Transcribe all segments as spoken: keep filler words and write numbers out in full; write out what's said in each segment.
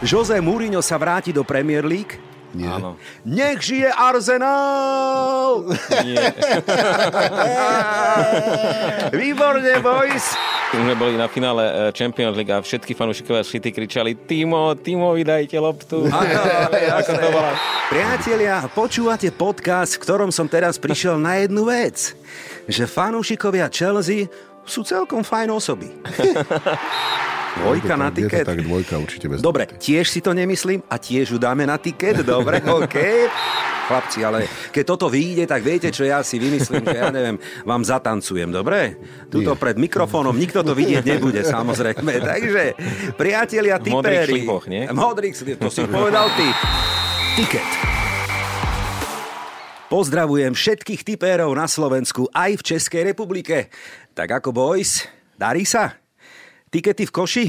José Mourinho sa vráti do Premier League? Nie. Áno. Nech žije Arsenal! Nie. Výborne, boys! Už sme boli na finále Champions League a všetky fanúšikovia City kričali Timo, Timovi dajte loptu. Ako to bola? Priatelia, počúvate podcast, v ktorom som teraz prišiel na jednu vec. Že fanúšikovia Chelsea sú celkom fajn osoby. Dvojka na tiket. Tak dvojka určite bez. Dobre, tiež si to nemyslím a tiež ju dáme na tiket. Dobre, OK. Chlapci, ale keď toto vyjde, tak viete, čo ja si vymyslím, že ja neviem, vám zatancujem, dobre? Tuto pred mikrofónom nikto to vidieť nebude, samozrejme. Takže, priatelia, tipéri. Modrých slipoch, nie? Modrých slipoch, to si povedal ty. Tiket. Pozdravujem všetkých tipérov na Slovensku aj v Českej republike. Tak ako boys, darí sa? Tikety v koši?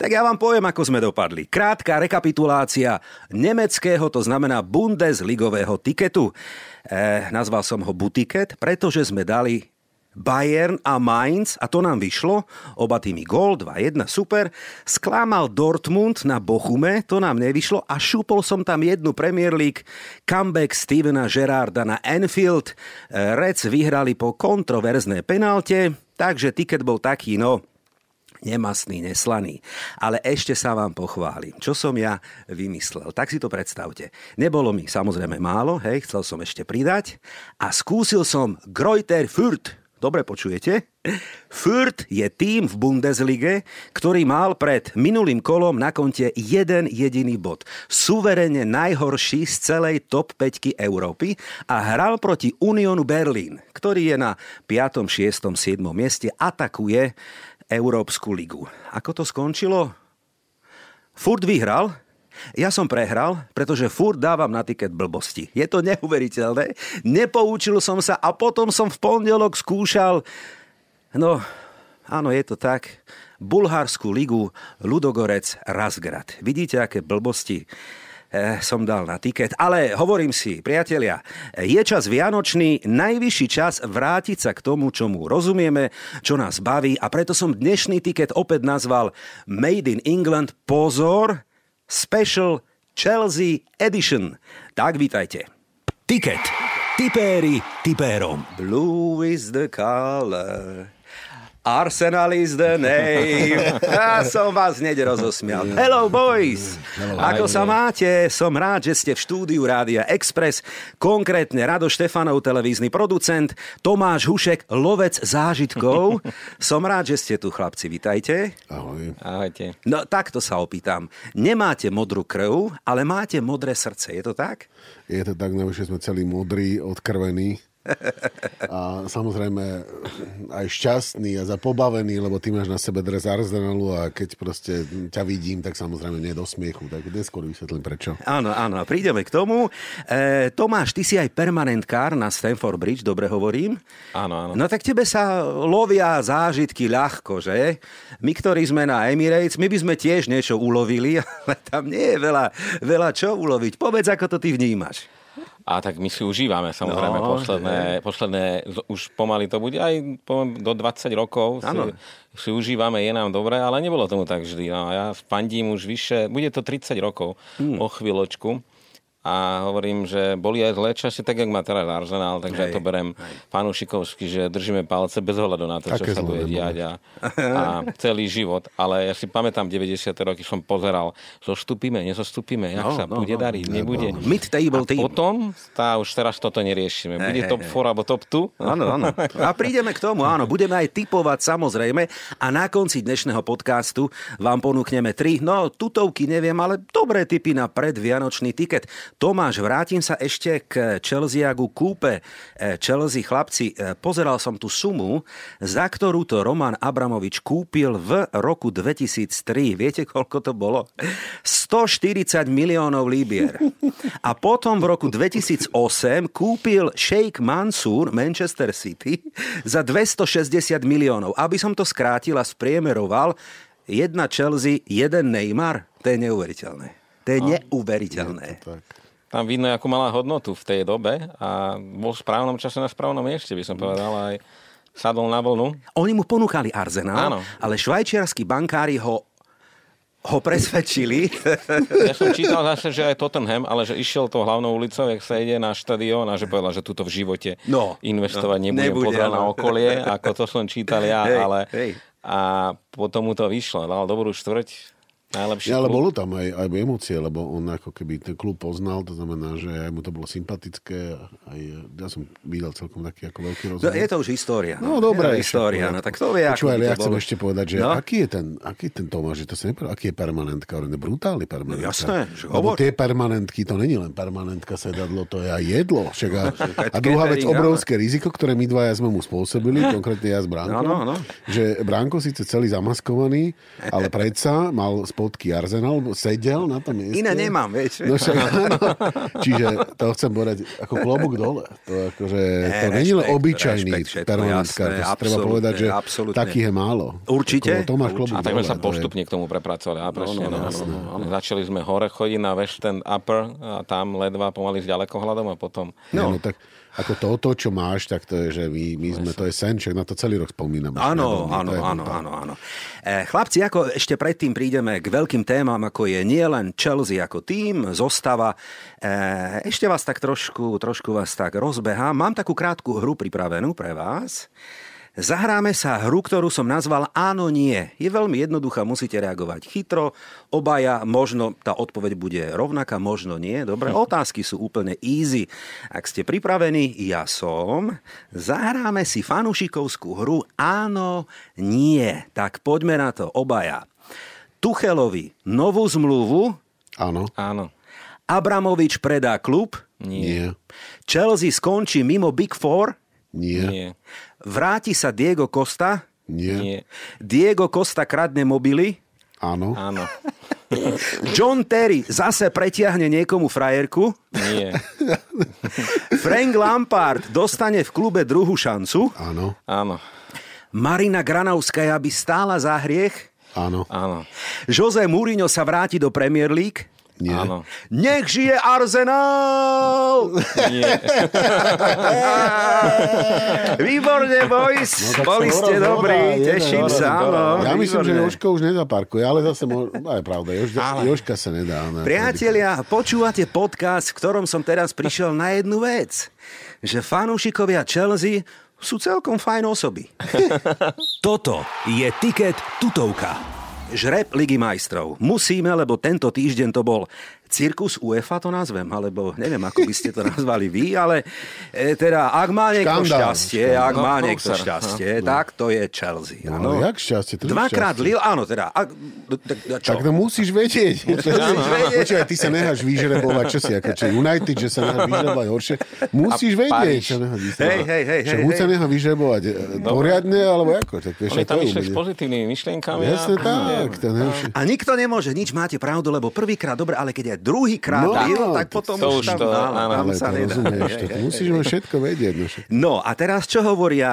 Tak ja vám poviem, ako sme dopadli. Krátka rekapitulácia nemeckého, to znamená bundesligového tiketu. E, nazval som ho butiket, pretože sme dali Bayern a Mainz a to nám vyšlo. Oba týmy gól, dva jedna, super. Sklamal Dortmund na Bochume, to nám nevyšlo a šúpol som tam jednu Premier League. Comeback Stevena Gerrarda na Anfield. E, Reds vyhrali po kontroverzné penálte, takže tiket bol taký, no... nemastný, neslaný. Ale ešte sa vám pochválim. Čo som ja vymyslel? Tak si to predstavte. Nebolo mi samozrejme málo, hej, chcel som ešte pridať. A skúsil som Greuther Fürth. Dobre počujete? Fürth je tým v Bundeslige, ktorý mal pred minulým kolom na konte jeden jediný bod. Suverene najhorší z celej top päťky Európy a hral proti Unionu Berlín, ktorý je na piatom, šiestom, siedmom mieste, atakuje Európsku ligu. Ako to skončilo? Furt vyhral, ja som prehral, pretože furt dávam na tiket blbosti. Je to neuveriteľné, nepoučil som sa a potom som v pondelok skúšal, no áno, je to tak, Bulharskú ligu Ludogorec Razgrad. Vidíte, aké blbosti som dal na tiket. Ale hovorím si, priatelia, je čas vianočný, najvyšší čas vrátiť sa k tomu, čo mu rozumieme, čo nás baví a preto som dnešný tiket opäť nazval Made in England, pozor, Special Chelsea Edition. Tak vítajte. Tiket. Tipéri tipérom. Blue is the color. Arsenal is the name. Ja som vás hneď rozosmial. Hello boys! Ako sa máte? Som rád, že ste v štúdiu Rádia Express. Konkrétne Rado Štefanov, televízny producent. Tomáš Hušek, lovec zážitkov. Som rád, že ste tu, chlapci. Vitajte. Ahoj. Ahojte. No takto sa opýtam. Nemáte modrú krv, ale máte modré srdce. Je to tak? Je to tak, najvyššie sme celí modrí, odkrvení. A samozrejme aj šťastný a zapobavený, lebo ty máš na sebe dres Arsenalu a keď proste ťa vidím, tak samozrejme nie do smiechu, tak neskôr vysvetlím prečo. Áno, áno, prídeme k tomu. e, Tomáš, ty si aj permanentkár na Stamford Bridge, dobre hovorím? Áno, áno. No tak tebe sa lovia zážitky ľahko, že? My, ktorí sme na Emirates, my by sme tiež niečo ulovili, ale tam nie je veľa, veľa čo uloviť. Povedz, ako to ty vnímaš. A tak my si užívame, samozrejme, no, posledné, posledné, už pomaly to bude aj do dvadsať rokov, si, si užívame, je nám dobré, ale nebolo tomu tak vždy. No, ja spandím už vyše, bude to tridsať rokov hmm. o chvíľočku a hovorím, že boli aj zlé časy, tak jak má teraz Arsenal, takže hej, ja to berem fanúšikovsky, že držíme palce bez ohľadu na to, také čo sa bude diať a, a celý život. Ale ja si pamätám deväťdesiate roky, som pozeral, zostupíme, nezostupíme, jak no, sa no, bude no, dariť, no, nebude. No. A potom, tá už teraz toto neriešime. Bude hej, top štyri alebo top dva? Áno, áno. A prídeme k tomu, áno, budeme aj tipovať samozrejme a na konci dnešného podcastu vám ponúkneme tri, no tutovky neviem, ale dobré tipy na predvianočný tiket. Tomáš, vrátim sa ešte k Chelsea a ku kúpe Chelsea. Chlapci, pozeral som tú sumu, za ktorú to Roman Abramovič kúpil v roku dvetisíctri. Viete, koľko to bolo? stoštyridsať miliónov libier. A potom v roku dvetisícosem kúpil Sheikh Mansur Manchester City za dvestošesťdesiat miliónov. Aby som to skrátil a spriemeroval, jedna Chelsea, jeden Neymar, to je neuveriteľné. To je neuveriteľné. Tam vidno, ako mala hodnotu v tej dobe a bol v správnom čase na správnom mieste, by som povedal, aj sadol na vlnu. Oni mu ponúkali Arsenal, áno, ale švajčiarski bankári ho, ho presvedčili. Ja som čítal zase, že aj Tottenham, ale že išiel to hlavnou ulicou, jak sa ide na štadión a že povedal, že tuto v živote no, investovať no, nebudem, nebude, podľa ale na okolie, ako to som čítal ja, hej, ale hej. A potom mu to vyšlo, dal dobrú štvrť. Ja, ale bolo tam aj, aj emócie, lebo on ako keby ten klub poznal, to znamená, že aj mu to bolo sympatické. Aj, ja som videl celkom taký ako veľký rozdiel. No, je to už história. No, no dobrá história. No, tak to vie, ako by to ja bolo. Chcem ešte povedať, že no? aký je ten, aký ten Tomáš, že to sa nepr- aký je permanentka, on je brutálny permanentka. No, jasné. Lebo tie permanentky, to není len permanentka sedadlo, to je aj jedlo. Však. A druhá vec, obrovské riziko, ktoré my dvaja sme mu spôsobili, konkrétne ja s Brankom, no, no, no. že Branko síce celý zamaskovaný, ale predsa mal spôsob odky Arsenal, sedel na tom mieste. Iné nemám, vieš. No, však, no. Čiže to chcem povedať ako klobúk dole. To, akože, ne, to není len obyčajný permanentka. Treba povedať, že absolútne. Takých je málo. Určite. Ako, to máš klobúk dole. A tak sme sa postupne je... k tomu prepracovali. A presne, no, no, no, no, no, no. Začali sme hore chodiť na West End Upper a tam ledva pomaly s ďalekohľadom a potom... No, no tak... Ako toto, čo máš, tak to je, že my, my sme, to je sen, však na to celý rok spomíname. Áno, áno, áno, áno, áno. Chlapci, ako ešte predtým prídeme k veľkým témam, ako je nielen Chelsea ako tým, zostava. Ešte vás tak trošku, trošku vás tak rozbehám. Mám takú krátku hru pripravenú pre vás. Zahráme sa hru, ktorú som nazval Áno, nie. Je veľmi jednoduchá, musíte reagovať chytro. Obaja, možno tá odpoveď bude rovnaká, možno nie. Dobre, otázky sú úplne easy. Ak ste pripravení, ja som. Zahráme si fanúšikovskú hru Áno, nie. Tak poďme na to, obaja. Tuchelovi novú zmluvu. Áno. Áno. Abramovič predá klub. Nie. Chelsea skončí mimo Big Four. Nie. Nie. Vráti sa Diego Costa? Nie. Nie. Diego Costa kradne mobily? Áno. Áno. John Terry zase pretiahne niekomu frajerku? Nie. Frank Lampard dostane v klube druhú šancu? Áno. Áno. Marina Granovska by stála za hriech? Áno. Áno. José Mourinho sa vráti do Premier League? Nie. Áno. Nech žije Arsenal! Nie. Výborne, boys. No, boli ste hora, dobrí, hora, teším hora, sa. Hora. Ja výborné. Myslím, že Jožko už nezaparkuje, ale zase mo- aj pravda, Jož, ale. Jožka sa nedá. Ne? Priatelia, počúvate podcast, v ktorom som teraz prišiel na jednu vec. Že fanúšikovia Chelsea sú celkom fajn osoby. Toto je tiket tutovka. Žreb Ligy majstrov. Musíme, lebo tento týždeň to bol cirkus UEFA, to nazvem, alebo neviem, ako by ste to nazvali vy, ale e, teda, ak má niekto šťastie, ak má niekto šťastie, tak to je Chelsea. No, jak šťastie? Dvakrát Lille, áno, teda. Tak to musíš vedieť. Počúvaj, ty sa necháš vyžrebovať, čo si, ako United, že sa nechá vyžrebovať horšie. Musíš vedieť, čo nechá vyžrebovať. Čo buď sa nechá vyžrebovať poriadne, alebo ako? Oni tam išli s pozitívnymi myšlienkami. A nikto nemôže, nič máte pravdu, lebo prvýkrát, dobre, ale keď druhý krát, no, dil, tak potom to už tam, to, dál, áno, tam sa to nedá. Rozumieš, to, musíš ma všetko vedieť. No a teraz, čo hovoria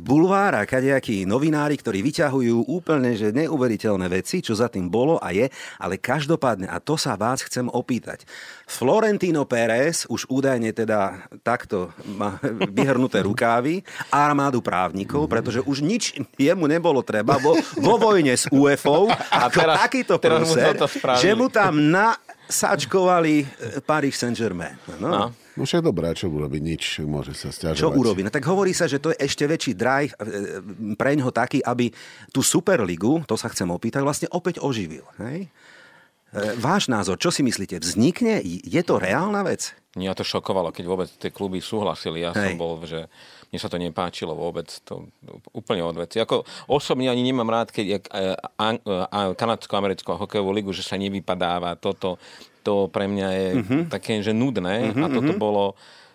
bulvár a kadejakí novinári, ktorí vyťahujú úplne že neuveriteľné veci, čo za tým bolo a je, ale každopádne, a to sa vás chcem opýtať. Florentino Pérez už údajne teda takto má vyhrnuté rukávy, armádu právnikov, pretože už nič jemu nebolo treba, bo vo vojne s UEFou, a teraz, takýto prúser, že mu tam na sačkovali Paris Saint-Germain. No. No však dobré, čo urobiť? Nič, môže sa stiažovať. Čo urobiť? No tak hovorí sa, že to je ešte väčší drive pre ňoho taký, aby tú Superligu, to sa chcem opýtať, vlastne opäť oživil. Hej? Váš názor, čo si myslíte, vznikne? Je to reálna vec? Mňa to šokovalo, keď vôbec tie kluby súhlasili. Ja Hej. som bol, že mne sa to nepáčilo vôbec. To úplne odveci. Ako osobne ani nemám rád, keď kanadsko-americkú hokejovú ligu, že sa nevypadáva toto. To pre mňa je uh-huh. také, že nudné. Uh-huh, a toto uh-huh. bolo...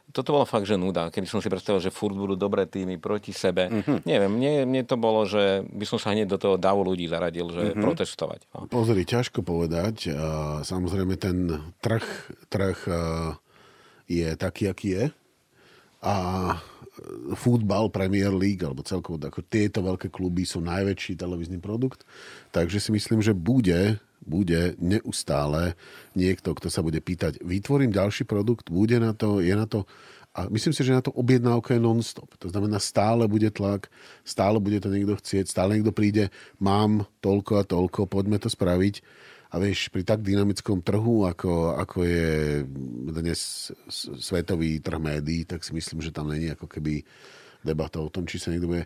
Toto bolo fakt, že nuda. Keby som si predstavil, že furt budú dobré týmy proti sebe. Uh-huh. Neviem, mne, mne to bolo, že by som sa hneď do toho davu ľudí zaradil, že uh-huh. protestovať. No. Pozri, ťažko povedať. Samozrejme, ten trh, trh je taký, aký je. A futbal, Premier League, alebo celkovo ako tieto veľké kluby sú najväčší televízny produkt. Takže si myslím, že bude... bude neustále niekto, kto sa bude pýtať, vytvorím ďalší produkt, bude na to, je na to, a myslím si, že na to objednávka je non-stop. To znamená, stále bude tlak, stále bude to niekto chcieť, stále niekto príde, mám toľko a toľko, poďme to spraviť. A vieš, pri tak dynamickom trhu, ako, ako je dnes svetový trh médií, tak si myslím, že tam není ako keby debata o tom, či sa niekto bude...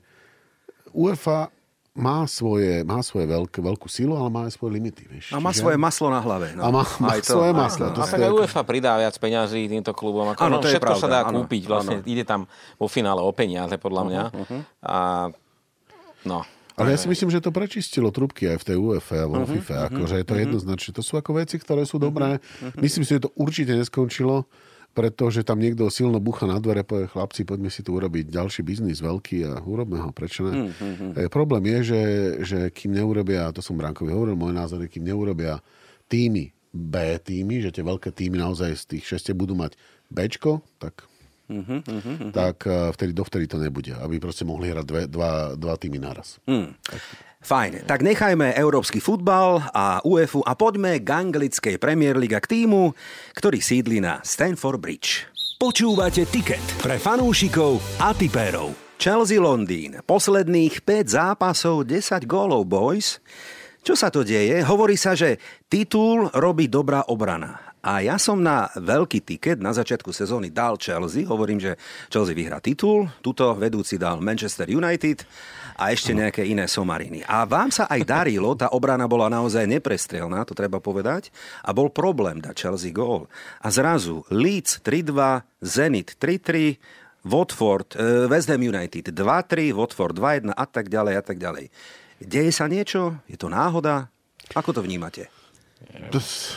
UEFA Má svoje, má svoje veľk, veľkú sílu, ale má aj svoje limity. Vieš. A má Čiže? svoje maslo na hlave. No. A má, má to, svoje maslo. A, to a tak aj UEFA pridá viac peňazí týmto klubom. Ako ano, no, to všetko pravda, sa dá ano, kúpiť. Vlastne ano. Ide tam vo finále o peniaze, podľa mňa. Uh-huh, uh-huh. A, no, ale ja si myslím, že to prečistilo trúbky aj v tej UEFA alebo uh-huh, FIFA. Uh-huh, akože je to uh-huh. jednoznačné. To sú ako veci, ktoré sú dobré. Uh-huh, uh-huh. Myslím si, že to určite neskončilo, pretože tam niekto silno bucha na dvere, povie, chlapci, poďme si tu urobiť ďalší biznis veľký a urobme ho, prečo ne? Mm-hmm. E, problém je, že, že kým neurobia, to som Brankovi hovoril, môj názor je, kým neurobia týmy, B týmy, že tie veľké týmy naozaj z tých šeste budú mať Bčko, tak, mm-hmm. tak vtedy, dovtedy to nebude, aby proste mohli hrať dve, dva, dva týmy naraz. Mm. Fajn, tak nechajme európsky futbal a UEFA a poďme k anglickej Premier League k týmu, ktorý sídli na Stamford Bridge. Počúvate Tiket pre fanúšikov a tipérov. Chelsea Londýn, posledných päť zápasov, desať gólov, boys. Čo sa to deje? Hovorí sa, že titul robí dobrá obrana. A ja som na veľký tiket na začiatku sezóny dal Chelsea. Hovorím, že Chelsea vyhrá titul. Tuto vedúci dal Manchester United a ešte nejaké iné somariny. A vám sa aj darilo, tá obrana bola naozaj neprestrelná, to treba povedať. A bol problém dať Chelsea gól. A zrazu Leeds tri dva, Zenit tri tri, Watford, West Ham United dva tri, Watford dva jeden a tak ďalej a tak ďalej. Deje sa niečo? Je to náhoda? Ako to vnímate?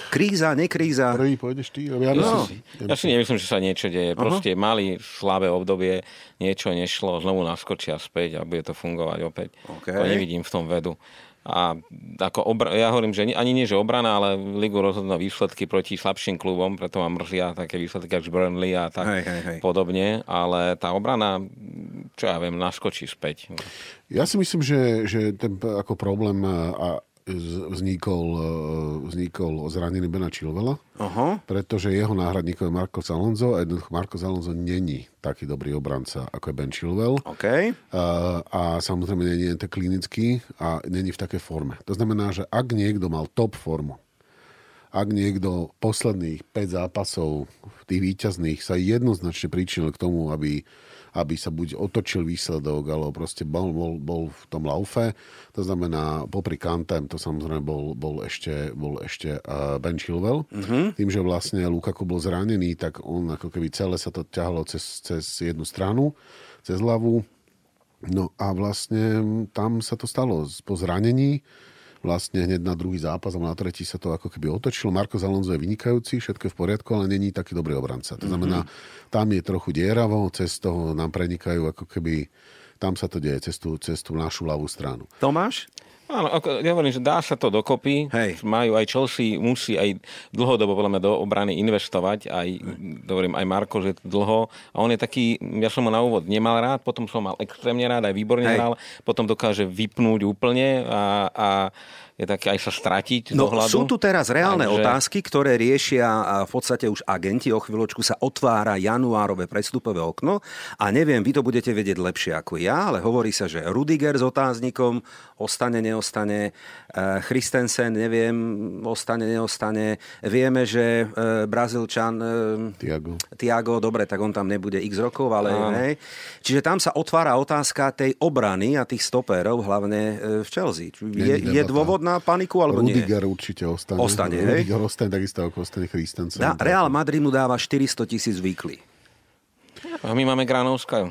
Kríza, nekríza? Prvý pôjdeš ty? Ja, no. si, ja si nemyslím, že sa niečo deje. Proste uh-huh. mali slabé obdobie, niečo nešlo, znovu naskočia späť a bude to fungovať opäť. Okay. To nevidím v tom vedu. A ako obr- ja hovorím, že ani nie, že obrana, ale ligu rozhodnú výsledky proti slabším klubom, preto ma mrzia také výsledky ako Burnley a tak hej, hej, hej. podobne, ale tá obrana, čo ja viem, naskočí späť. Ja si myslím, že, že ten ako problém a vznikol, vznikol zranený Bena Chilwella, uh-huh. pretože jeho náhradníkom je Marco Alonso a jednoducho Marco Alonso není taký dobrý obranca, ako je Ben Chilwell. Okay. A, a samozrejme není to klinický a není v takej forme. To znamená, že ak niekto mal top formu, ak niekto posledných päť zápasov tých víťazných sa jednoznačne príčinil k tomu, aby aby sa buď otočil výsledok, alebo proste bol, bol, bol v tom laufe. To znamená, popri Kantem to samozrejme bol, bol ešte, bol ešte uh, Ben Chilwell. Mm-hmm. Tým, že vlastne Lukaku bol zranený, tak on ako keby celé sa to ťahalo cez, cez jednu stranu, cez hlavu. No a vlastne tam sa to stalo po zranení. Vlastne hneď na druhý zápas a na tretí sa to ako keby otočilo. Marco Alonso je vynikajúci, všetko je v poriadku, ale není taký dobrý obranca. To znamená, tam je trochu dieravo, cez toho nám prenikajú ako keby, tam sa to deje, cez tú, cez tú našu ľavú stranu. Tomáš? Áno, ja hovorím, že dá sa to dokopy. Hej. Majú aj Chelsea, musí aj dlhodobo podľa mňa do obrany investovať. Aj, hovorím, aj Marko, že dlho. A on je taký, ja som ho na úvod nemal rád, potom som mal extrémne rád, aj výborne hral, potom dokáže vypnúť úplne a... a je taký aj sa stratiť no, do hľadu. Sú tu teraz reálne Takže... otázky, ktoré riešia v podstate už agenti. O chvíľočku sa otvára januárové predstupové okno a neviem, vy to budete vedieť lepšie ako ja, ale hovorí sa, že Rudiger s otáznikom ostane, neostane. Christensen, neviem, ostane, neostane. Vieme, že Brazílčan Tiago. Tiago, dobre, tak on tam nebude x rokov, ale hej. Čiže tam sa otvára otázka tej obrany a tých stopérov, hlavne v Chelsea. Je, je dôvod na paniku, alebo Rudiger nie? Rudiger určite ostane. Ostane, hej? Rudiger ostane, takisto ako ostane Christensen. Dá, Real Madrid mu dáva štyristotisíc weekly. A my máme Granovska.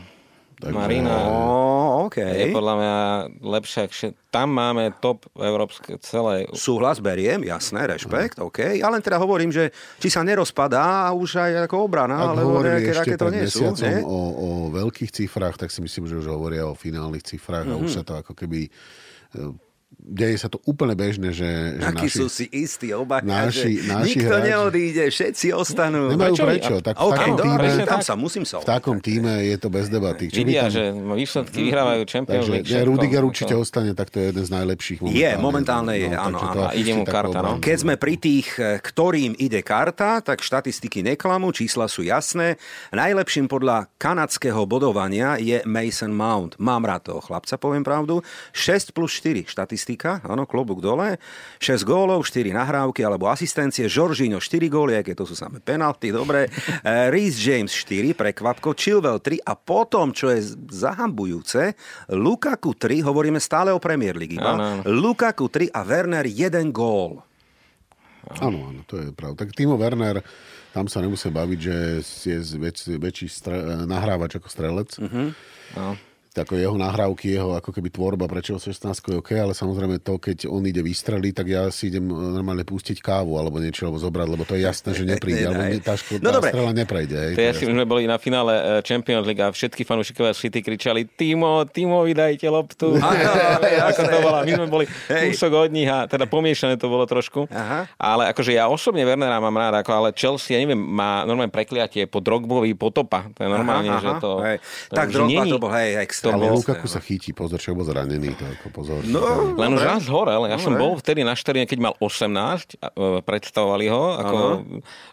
Tak Marina oh, okay. je podľa mňa lepšia. Tam máme top európske celé. Súhlas beriem, jasné, rešpekt, no. OK. Ja len teda hovorím, že či sa nerozpadá už aj ako obrana, ak alebo nejaké takéto nie sú. Ak hovorili ešte pred mesiacom o, o veľkých cifrách, tak si myslím, že už hovoria o finálnych cifrách mm-hmm. a už sa to ako keby... Deje sa to úplne bežné, že, že naši... sú si istí obaja, že nikto hráči, neodíde, všetci ostanú. Nemajú prečo. Tak okay, v takom týme, dobre, tam sa musím sa v takom týme je to bez debaty. Čo vidia, tam... že výsledky vyhrávajú Champions League. Takže Rudiger určite to... ostane, tak to je jeden z najlepších momentálne. Je, momentálne je, no, áno. áno. Ide mu karta. No. Keď sme pri tých, ktorým ide karta, tak štatistiky neklamú, čísla sú jasné. Najlepším podľa kanadského bodovania je Mason Mount. Mám rád toho chlapca, poviem pravdu. šesť plus štyri štatistika. Áno, klobúk dole. šesť gólov, štyri nahrávky alebo asistencie. Jorginho štyri góly, aké to sú samé penalty, dobre. Reece James štyri, prekvapko. Chilwell tri a potom, čo je zahambujúce, Lukaku tri, hovoríme stále o Premier League. Ano, ano. Lukaku tri a Werner jeden gól. Áno, áno, to je pravda. Tak Timo Werner, tam sa nemusí baviť, že je väč, väčší stre, nahrávač ako strelec. Uh-huh. No. Tako jeho nahrávky, jeho ako keby tvorba pre Chelsea šestnástku je OK, ale samozrejme to, keď on ide vystreliť, tak ja si idem normálne pustiť kávu alebo niečo, alebo zobrať, lebo to je jasné, že nepríde, alebo tá, ško- no tá strela neprejde. Hej, to je, to je, sme boli na finále Champions League a všetky fanúšikové City kričali Timo, Timo, vydajte loptu. Ako to bola, my sme boli kúsok od nich a teda pomiešané to bolo trošku. Aha. Ale akože ja osobne Wernera mám rád, ako, ale Chelsea, ja neviem, má normálne prekliatie po Drogbový potopa. To je normálne, aha, aha, že to... Hej. to tak Drogba není... to bol, hej, extra. Ale Lukaku sa chytí, pozor, čo bol zranený, to ako pozor. No, len už raz horel, ja no, som ne. bol vtedy na Štyrine, keď mal osemnásť, predstavovali ho, ako,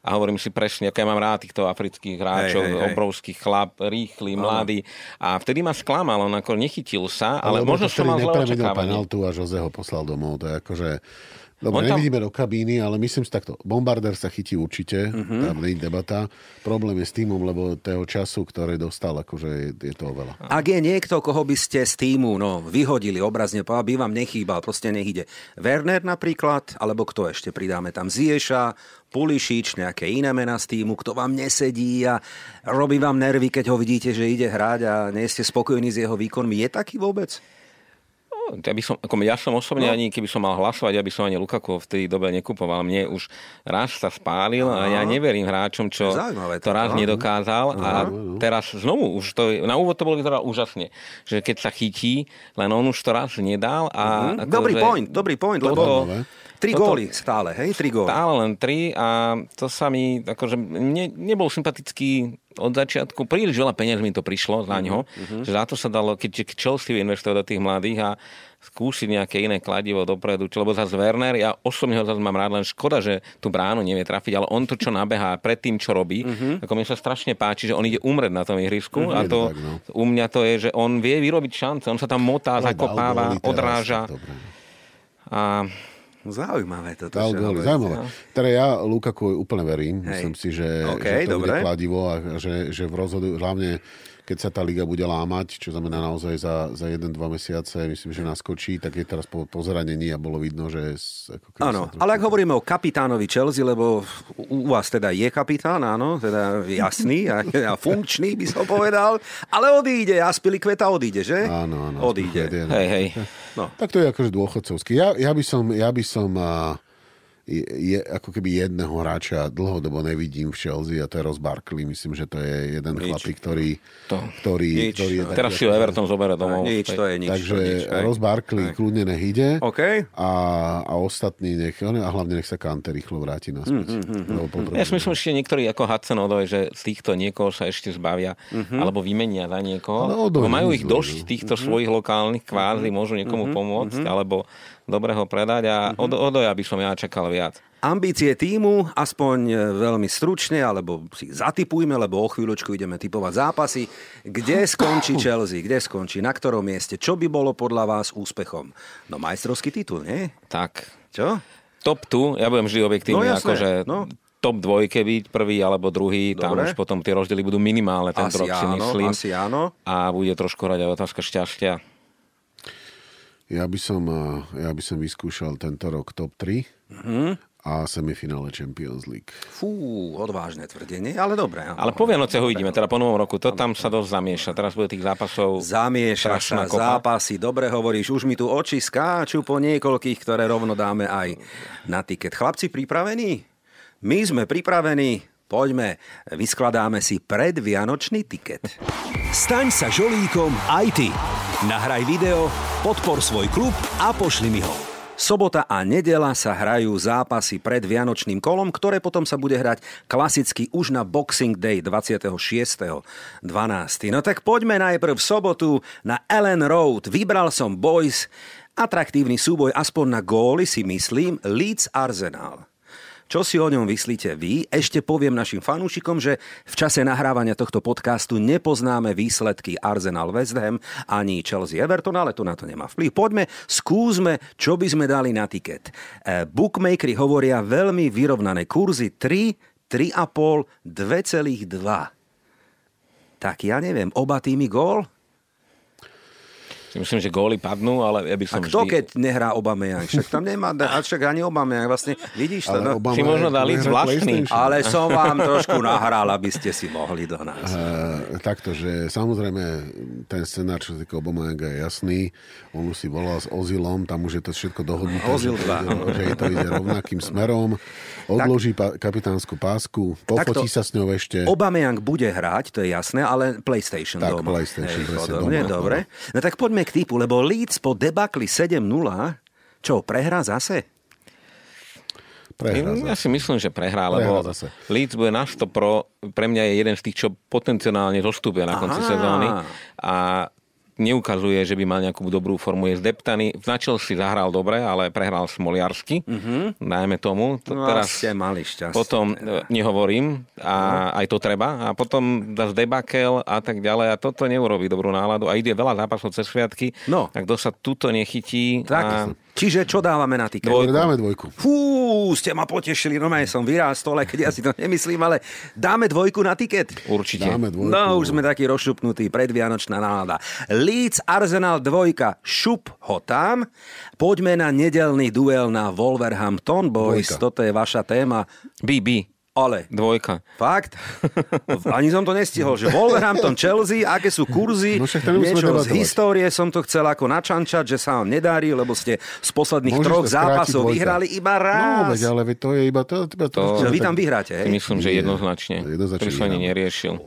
a hovorím si presne, ako ja mám rád týchto afrických hráčov, hey, hey, obrovských chlap, rýchly, mladý, a vtedy ma sklamal, on ako nechytil sa, ale, ale možno som mal zle očakávanie. Penaltu a José ho poslal domov, to je akože... Dobre, tam... nevidíme do kabíny, ale myslím si takto. Bombarder sa chytí určite, mm-hmm. tam nie je debata. Problém je s týmom, lebo toho času, ktorý dostal, akože je, je toho veľa. Ak je niekto, koho by ste z týmu no, vyhodili obrazne, by vám nechýbal, proste nechýde. Werner napríklad, alebo kto ešte pridáme tam? Zieša, Pulišič, nejaké iné mená z týmu, kto vám nesedí a robí vám nervy, keď ho vidíte, že ide hrať a nie ste spokojní s jeho výkonmi. Je taký vôbec? Ja, by som, ako ja som osobne no. ani, keby som mal hlasovať, ja by som ani Lukaku v tej dobe nekupoval. Mne už raz sa spálil a ja neverím hráčom, čo Zaujímavé, to raz nedokázal. A teraz znovu, už to, na úvod to bolo vyzeralo úžasne, že keď sa chytí, len on už to raz nedal. A mm-hmm. ako, dobrý point, dobrý point, lebo tri góly stále, hej? Tri góly. Stále len tri a to sa mi, akože mne nebol sympatický od začiatku. Príliš veľa peniaz mi to prišlo za ňoho, mm-hmm. že za to sa dalo, keď Chelsea investovať do tých mladých a skúsiť nejaké iné kladivo dopredu, lebo zase Werner, ja osobne ho zase mám rád, len škoda, že tú bránu nevie trafiť, ale on to, čo nabehá pred tým, čo robí, mm-hmm. ako mi sa strašne páči, že on ide umrieť na tom ihrisku mm-hmm. a to tak, no. u mňa to je, že on vie vyrobiť šance, on sa tam motá, no, zakopáva, odráža. A... Zaujímavé toto. Zaujímavé. Zaujímavé. Teda ja Lukaku úplne verím. Hej. Myslím si, že, okay, že to dobre. Bude kladivo a že, že v rozhodu, hlavne keď sa tá liga bude lámať, čo znamená naozaj za, za jeden, dva mesiace, myslím, že naskočí, tak je teraz po, po zranení a bolo vidno, že... Áno, trošku... ale ak hovoríme o kapitánovi Chelsea, lebo u vás teda je kapitán, áno, teda jasný a, a funkčný, by som povedal, ale odíde, Aspilicueta odíde, že? Áno, áno. Odíde. odíde no. Hej, hej. No. Tak to je akože dôchodcovský. Ja, ja by som... Ja by som a... Je, je ako keby jedného hráča dlhodobo nevidím v Chelsea a to je Ross Barkley. Myslím, že to je jeden nič. chlapík, ktorý... To. ktorý, ktorý je Teraz si ho Everton zoberie domov. Nič, to je nič. Takže Ross Barkley kľudne nech ide okay. a, a ostatní nech... A hlavne nech sa Kante rýchlo vráti naspäť. Mm, mm, mm, ja si myslím, že niektorí ako Hudson Odoi, že z týchto niekoho sa ešte zbavia mm-hmm. alebo vymenia za niekoho. No, Odoi, majú ich dosť týchto mm-hmm. svojich lokálnych kvázi, mm-hmm. môžu niekomu mm-hmm. pomôcť mm-hmm. alebo... dobre ho predať a mm-hmm. od, od ja by som ja čakal viac. Ambície tímu, aspoň veľmi stručne, alebo si zatipujme, lebo o chvíľočku ideme tipovať zápasy. Kde skončí Chelsea? Kde skončí? Na ktorom mieste? Čo by bolo podľa vás úspechom? No majstrovský titul, nie? Tak. Čo? Top dva, ja budem vždy objektívny, no, akože... No. Top dvojke byť, prvý alebo druhý, dobre. Tam už potom tie rozdiely budú minimálne, ten rok si myslím. Asi áno. A bude trošku hrať aj otázka šťastia. Ja by som, ja by som vyskúšal tento rok top tri mm-hmm. a semifinále Champions League. Fú, odvážne tvrdenie, ale dobré. Ale po Vianoce ho ideme, teda po novom roku. To tam sa dosť zamieša. Teraz bude tých zápasov... Zamieša sa zápasy, dobre hovoríš. Už mi tu oči skáču po niekoľkých, ktoré rovno dáme aj na tiket. Chlapci, pripravení? My sme pripravení. Poďme, vyskladáme si predvianočný tiket. Staň sa žolíkom aj ty. Nahraj video, podpor svoj klub a pošli mi ho. Sobota a nedeľa sa hrajú zápasy pred vianočným kolom, ktoré potom sa bude hrať klasicky už na Boxing Day dvadsiateho šiesteho dvanásteho No tak poďme najprv v sobotu na Ellen Road. Vybral som Boys. Atraktívny súboj aspoň na góly si myslím. Leeds Arsenal. Čo si o ňom myslíte vy? Ešte poviem našim fanúšikom, že v čase nahrávania tohto podcastu nepoznáme výsledky Arsenal West Ham ani Chelsea Everton, ale to na to nemá vplyv. Poďme, skúsme, čo by sme dali na tiket. Bookmakeri hovoria veľmi vyrovnané kurzy tri, tri a pol, dva celé dva Tak ja neviem, oba týmy gól? Myslím, že góly padnú, ale ja by som vždy... A kto vždy... keď nehrá Aubameyang? Však tam nemá... A však ani Aubameyang, vlastne, vidíš to? No? Si možno dali zvláštny. Ale som vám trošku nahral, aby ste si mohli do nás. Uh, takto, že samozrejme ten scenár, čo sa týka Aubameyanga, je jasný. On už si volal s Özilom, tam už je to všetko dohodnuté. Özil dva. Že to ide rovnakým smerom. Odloží tak, kapitánsku pásku, pofotí sa s ňou ešte. Aubameyang bude hrať, to je jasné, ale PlayStation tak, doma. PlayStation, Ej, doma. Nie, dobre. No tak poďme k typu, lebo Leeds po debakli sedem nula čo, prehrá zase? Prehrá zase. Ja si myslím, že prehrá, lebo prehrá Leeds bude na sto pro, pre mňa je jeden z tých, čo potenciálne zostúpia na konci Aha. sezóny a neukazuje, že by mal nejakú dobrú formu. Je zdeptaný. V Chelsea zahral dobre, ale prehral smoliarsky. Uh-huh. Najmä tomu. To no, teraz ste mali šťastie. Potom teda. Nehovorím. A uh-huh. aj to treba. A potom dáš debakel a tak ďalej. A toto neurobí dobrú náladu. A ide veľa zápasov cez sviatky. No. Tak kto sa tuto nechytí. Tak. A... Čiže čo dávame na tiket? Dvojku. Dáme dvojku. Fú, ste ma potešili. No ja som vyrástol, keď ja si to nemyslím, ale dáme dvojku na tiket. Určite. Dáme dvojku. No už sme takí rozšupnutí. Predvianočná nálada. Leeds, Arsenal dvojka, šup ho tam. Poďme na nedelný duel na Wolverhampton Boys. Dvojka. Toto je vaša téma. bé bé. Ale. Dvojka. Fakt? Ani som to nestihol, že Wolverhampton, Chelsea, aké sú kurzy, no, niečo z histórie som to chcel ako načančať, že sa vám nedarí, lebo ste z posledných Môžeš troch zápasov dvojka. Vyhrali iba raz. No, veď, ale to je iba to. Iba to, to že vy tam vyhráte, hej? Myslím, že jednoznačne. Jednoznačne. Prísledne neriešil.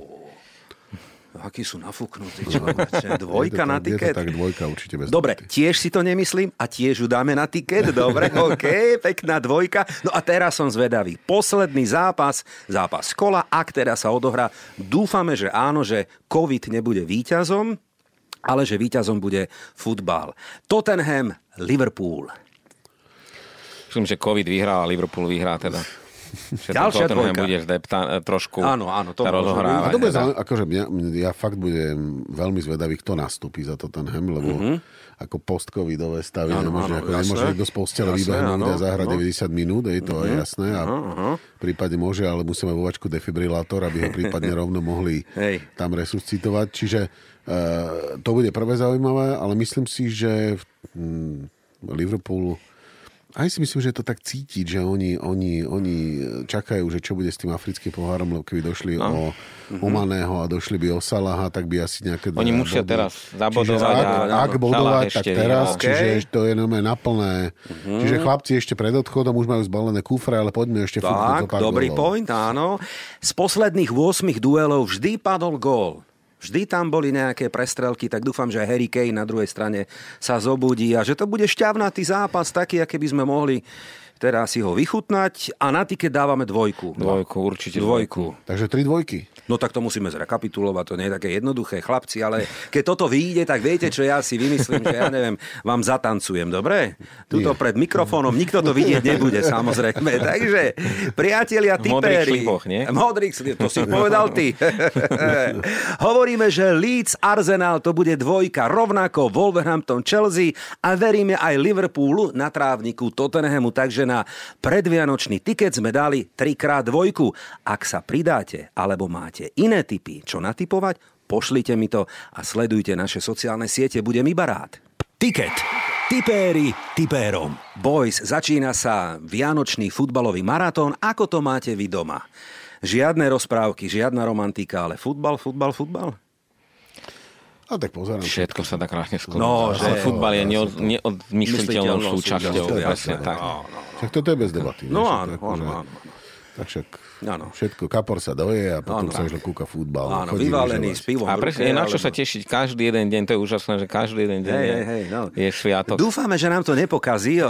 Akí sú nafúknutí, človeče. Dvojka to, na tiket. Tak dvojka určite bez. Dobre, tiež si to nemyslím a tiež ju dáme na tiket. Dobre, OK, pekná dvojka. No a teraz som zvedavý. Posledný zápas, zápas kola, ak teda sa odohrá. Dúfame, že áno, že COVID nebude víťazom, ale že víťazom bude futbal. Tottenham, Liverpool. Myslím, že COVID vyhrá a Liverpool vyhrá teda. Ďalšia dvojka. Budeš depta, trošku áno, áno, to rozohrávať. A to bude, akože mňa, ja fakt budem veľmi zvedavý, kto nastúpi za Tottenham, lebo mm-hmm. ako post-covidové stavy nemôže ísť do postele vybehnúť a zahrať no. deväťdesiat minút, je to mm-hmm. aj jasné. A uh-huh. prípadne môže, ale musíme vovačku defibrilátor, aby ho prípadne rovno mohli hey. tam resuscitovať. Čiže uh, to bude prvé zaujímavé, ale myslím si, že v hm, Liverpoolu aj si myslím, že je to tak cítiť, že oni, oni, oni čakajú, že čo bude s tým africkým pohárom, lebo keby došli no. o Humaného a došli by o Salaha, tak by asi nejaké... Oni musia bodu. Teraz zabodovať. Čiže ak, a, ak bodovať, tak teraz. Je, okay. Čiže to je normálne naplné. Mm-hmm. Čiže chlapci ešte pred odchodom už majú zbalené kufre, ale poďme ešte... Tak, dobrý gólov. Point, áno. Z posledných ôsmich duelov vždy padol gól. Vždy tam boli nejaké prestrelky, tak dúfam, že Harry Kane na druhej strane sa zobudí a že to bude šťavnatý zápas, taký, aký by sme mohli teda si ho vychutnať a na tiket dávame dvojku. Dvojku, určite dvojku. dvojku. Takže tri dvojky. No tak to musíme zrekapitulovať, to nie je také jednoduché, chlapci, ale keď toto vyjde, tak viete, čo ja si vymyslím, že ja neviem, vám zatancujem, dobre? Tuto nie. Pred mikrofónom, nikto to vidieť nebude, samozrejme. Takže, priatelia tipéri. Modrých slipoch, nie? Modrých slipoch, to si povedal ty. Hovoríme, že Leeds, Arsenal, to bude dvojka, rovnako Wolverhampton, Chelsea a veríme aj Liverpoolu na trávniku Tottenhamu, takže na predvianočný tiket sme dali tri krát dvojku. Ak sa pridáte, alebo máte iné tipy, čo natipovať, pošlite mi to a sledujte naše sociálne siete, budem iba rád. Tiket. Tipéri tipérom. Boys, začína sa vianočný futbalový maratón. Ako to máte vy doma? Žiadne rozprávky, žiadna romantika, ale futbal, futbal, futbal? A tak pozerám. Všetko sa tak krásne skladá. No, že futbal je neod, neodmysliteľnou súčasťou. Jasne, tak. No, no, no. Však toto je bez debaty. No áno, áno. Tak však ano. Všetko, kapor sa doje a potom ano, sa už kúka futbal. Áno, vyválený s pivom. A presne, na čo alebo... sa tešiť každý jeden deň, to je úžasné, že každý jeden deň hey, je, hey, no. je sviatok. Dúfame, že nám to nepokazí,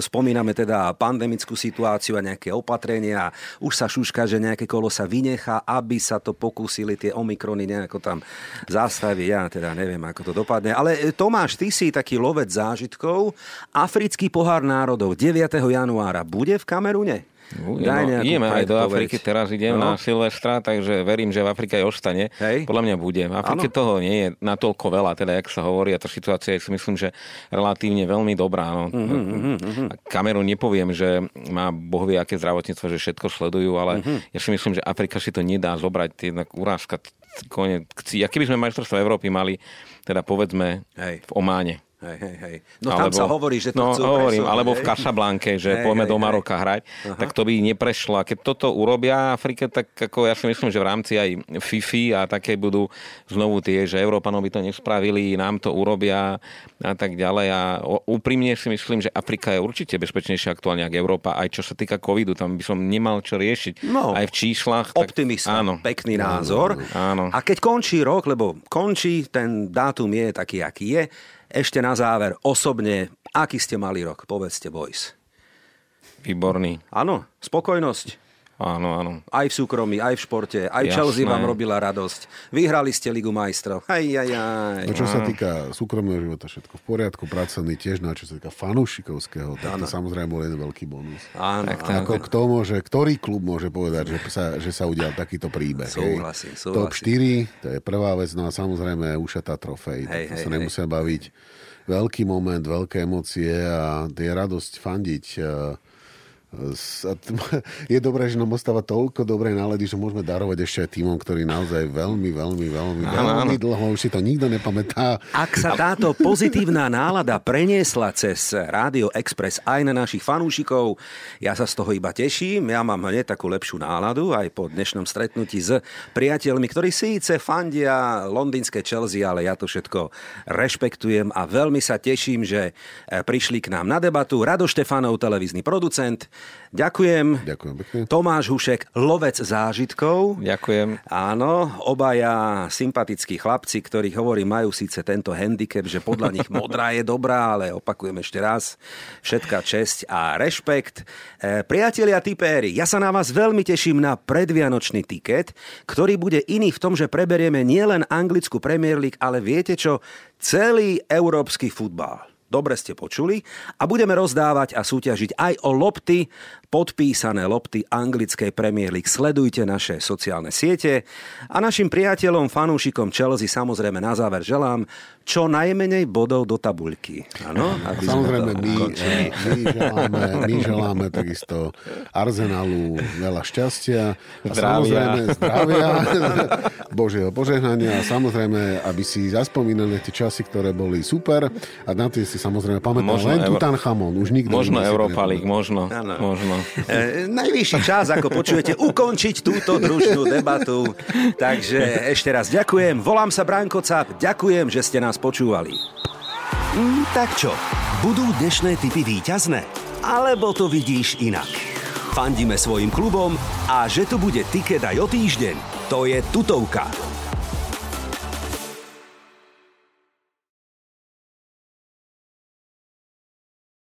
spomíname teda pandemickú situáciu a nejaké opatrenia, už sa šuška, že nejaké kolo sa vynechá, aby sa to pokúsili tie omikrony nejako tam zastaviť. Ja teda neviem, ako to dopadne. Ale Tomáš, ty si taký lovec zážitkov. Africký pohár národov deviateho januára bude v Kamerune? No, ideme aj do Afriky, povedať. Teraz idem no. na Silvestra, takže verím, že v Afrike aj ostane. Hej. Podľa mňa bude. V Afrike ano. Toho nie je natoľko veľa, teda jak sa hovorí, a tá situácia je, myslím, že relatívne veľmi dobrá. No. Mm-hmm, mm-hmm. Kameru nepoviem, že má bohvie aké zdravotníctvo, že všetko sledujú, ale mm-hmm. ja si myslím, že Afrika si to nedá zobrať, jedna urážka. Aký by sme majstrovstvo Európy mali, teda povedzme Hej. v Ománe. Hej, hej, hej. No alebo, tam sa hovorí, že to no, chcú hovorím, presúvať, alebo hej. v Casablanke, že hej, pojme hej, do Maroka hej. hrať, Aha. tak to by neprešlo. Keď toto urobia Afrike, tak ako ja si myslím, že v rámci aj FIFA a také budú znovu tie, že Európanov by to nespravili, nám to urobia a tak ďalej. A úprimne si myslím, že Afrika je určite bezpečnejšia aktuálne ako Európa. Aj čo sa týka covidu, tam by som nemal čo riešiť. No, aj v číslach. Tak... Optimista, áno. Pekný názor. Áno. A keď končí rok, lebo končí, ten dátum je taký, aký je. Ešte na záver, osobne, aký ste mali rok? Povedzte, boys. Výborný. Áno, spokojnosť. Áno, áno. Aj v súkromí, aj v športe, aj Jasné. Chelsea vám robila radosť. Vyhrali ste Ligu majstrov. Aj, aj, aj. No, čo sa týka súkromného života, všetko v poriadku, pracovný tiež, no čo sa týka fanúšikovského, tak to samozrejme bol jeden veľký bonus. Áno. Tak, tak, ako tak. Kto môže, ktorý klub môže povedať, že sa, že sa udial takýto príbeh. Súhlasím, súhlasím. Top štyri, to je prvá vec, no a samozrejme ušatá trofej, hej, to hej, sa nemusíme baviť. Veľký moment, veľké emócie a je radosť fandiť. Je dobré, že nám ostáva toľko dobrej nálady, že môžeme darovať ešte aj týmom, ktorí naozaj veľmi, veľmi, veľmi, veľmi dlho, už si to nikto nepamätá. Ak sa táto pozitívna nálada preniesla cez Rádio Express aj na našich fanúšikov, ja sa z toho iba teším, ja mám hneď takú lepšiu náladu aj po dnešnom stretnutí s priateľmi, ktorí síce fandia londýnske Chelsea, ale ja to všetko rešpektujem a veľmi sa teším, že prišli k nám na debatu. Rado Štefanov, televízny producent. Ďakujem. Ďakujem pekne. Tomáš Hušek, lovec zážitkov. Ďakujem. Áno, obaja sympatickí chlapci, ktorí hovorí, majú síce tento handicap, že podľa nich modrá je dobrá, ale opakujem ešte raz, všetká česť a rešpekt. E, priatelia tipéri, ja sa na vás veľmi teším na predvianočný tiket, ktorý bude iný v tom, že preberieme nielen anglickú Premier League, ale viete čo, celý európsky futbal. Dobre ste počuli. A budeme rozdávať a súťažiť aj o lopty, podpísané lopty anglickej Premier League. Sledujte naše sociálne siete. A našim priateľom, fanúšikom Chelsea samozrejme na záver želám čo najmenej bodov do tabuľky. Áno? Samozrejme my, my, želáme, my želáme takisto Arsenalu veľa šťastia. A samozrejme zdravia. Božieho požehnania. A samozrejme, aby si zaspomínali tie časy, ktoré boli super. A na tie samozrejme pamätám len Tutanchamón. Už nikto možno Európa League, možno. možno. E, najvyšší čas, ako počujete, ukončiť túto družnú debatu. Takže ešte raz ďakujem. Volám sa Branko Cap. Ďakujem, že ste nás počúvali. Mm, tak čo? Budú dnešné tipy víťazné? Alebo to vidíš inak? Fandíme svojim klubom a že tu bude tiket aj o týždeň, to je tutovka.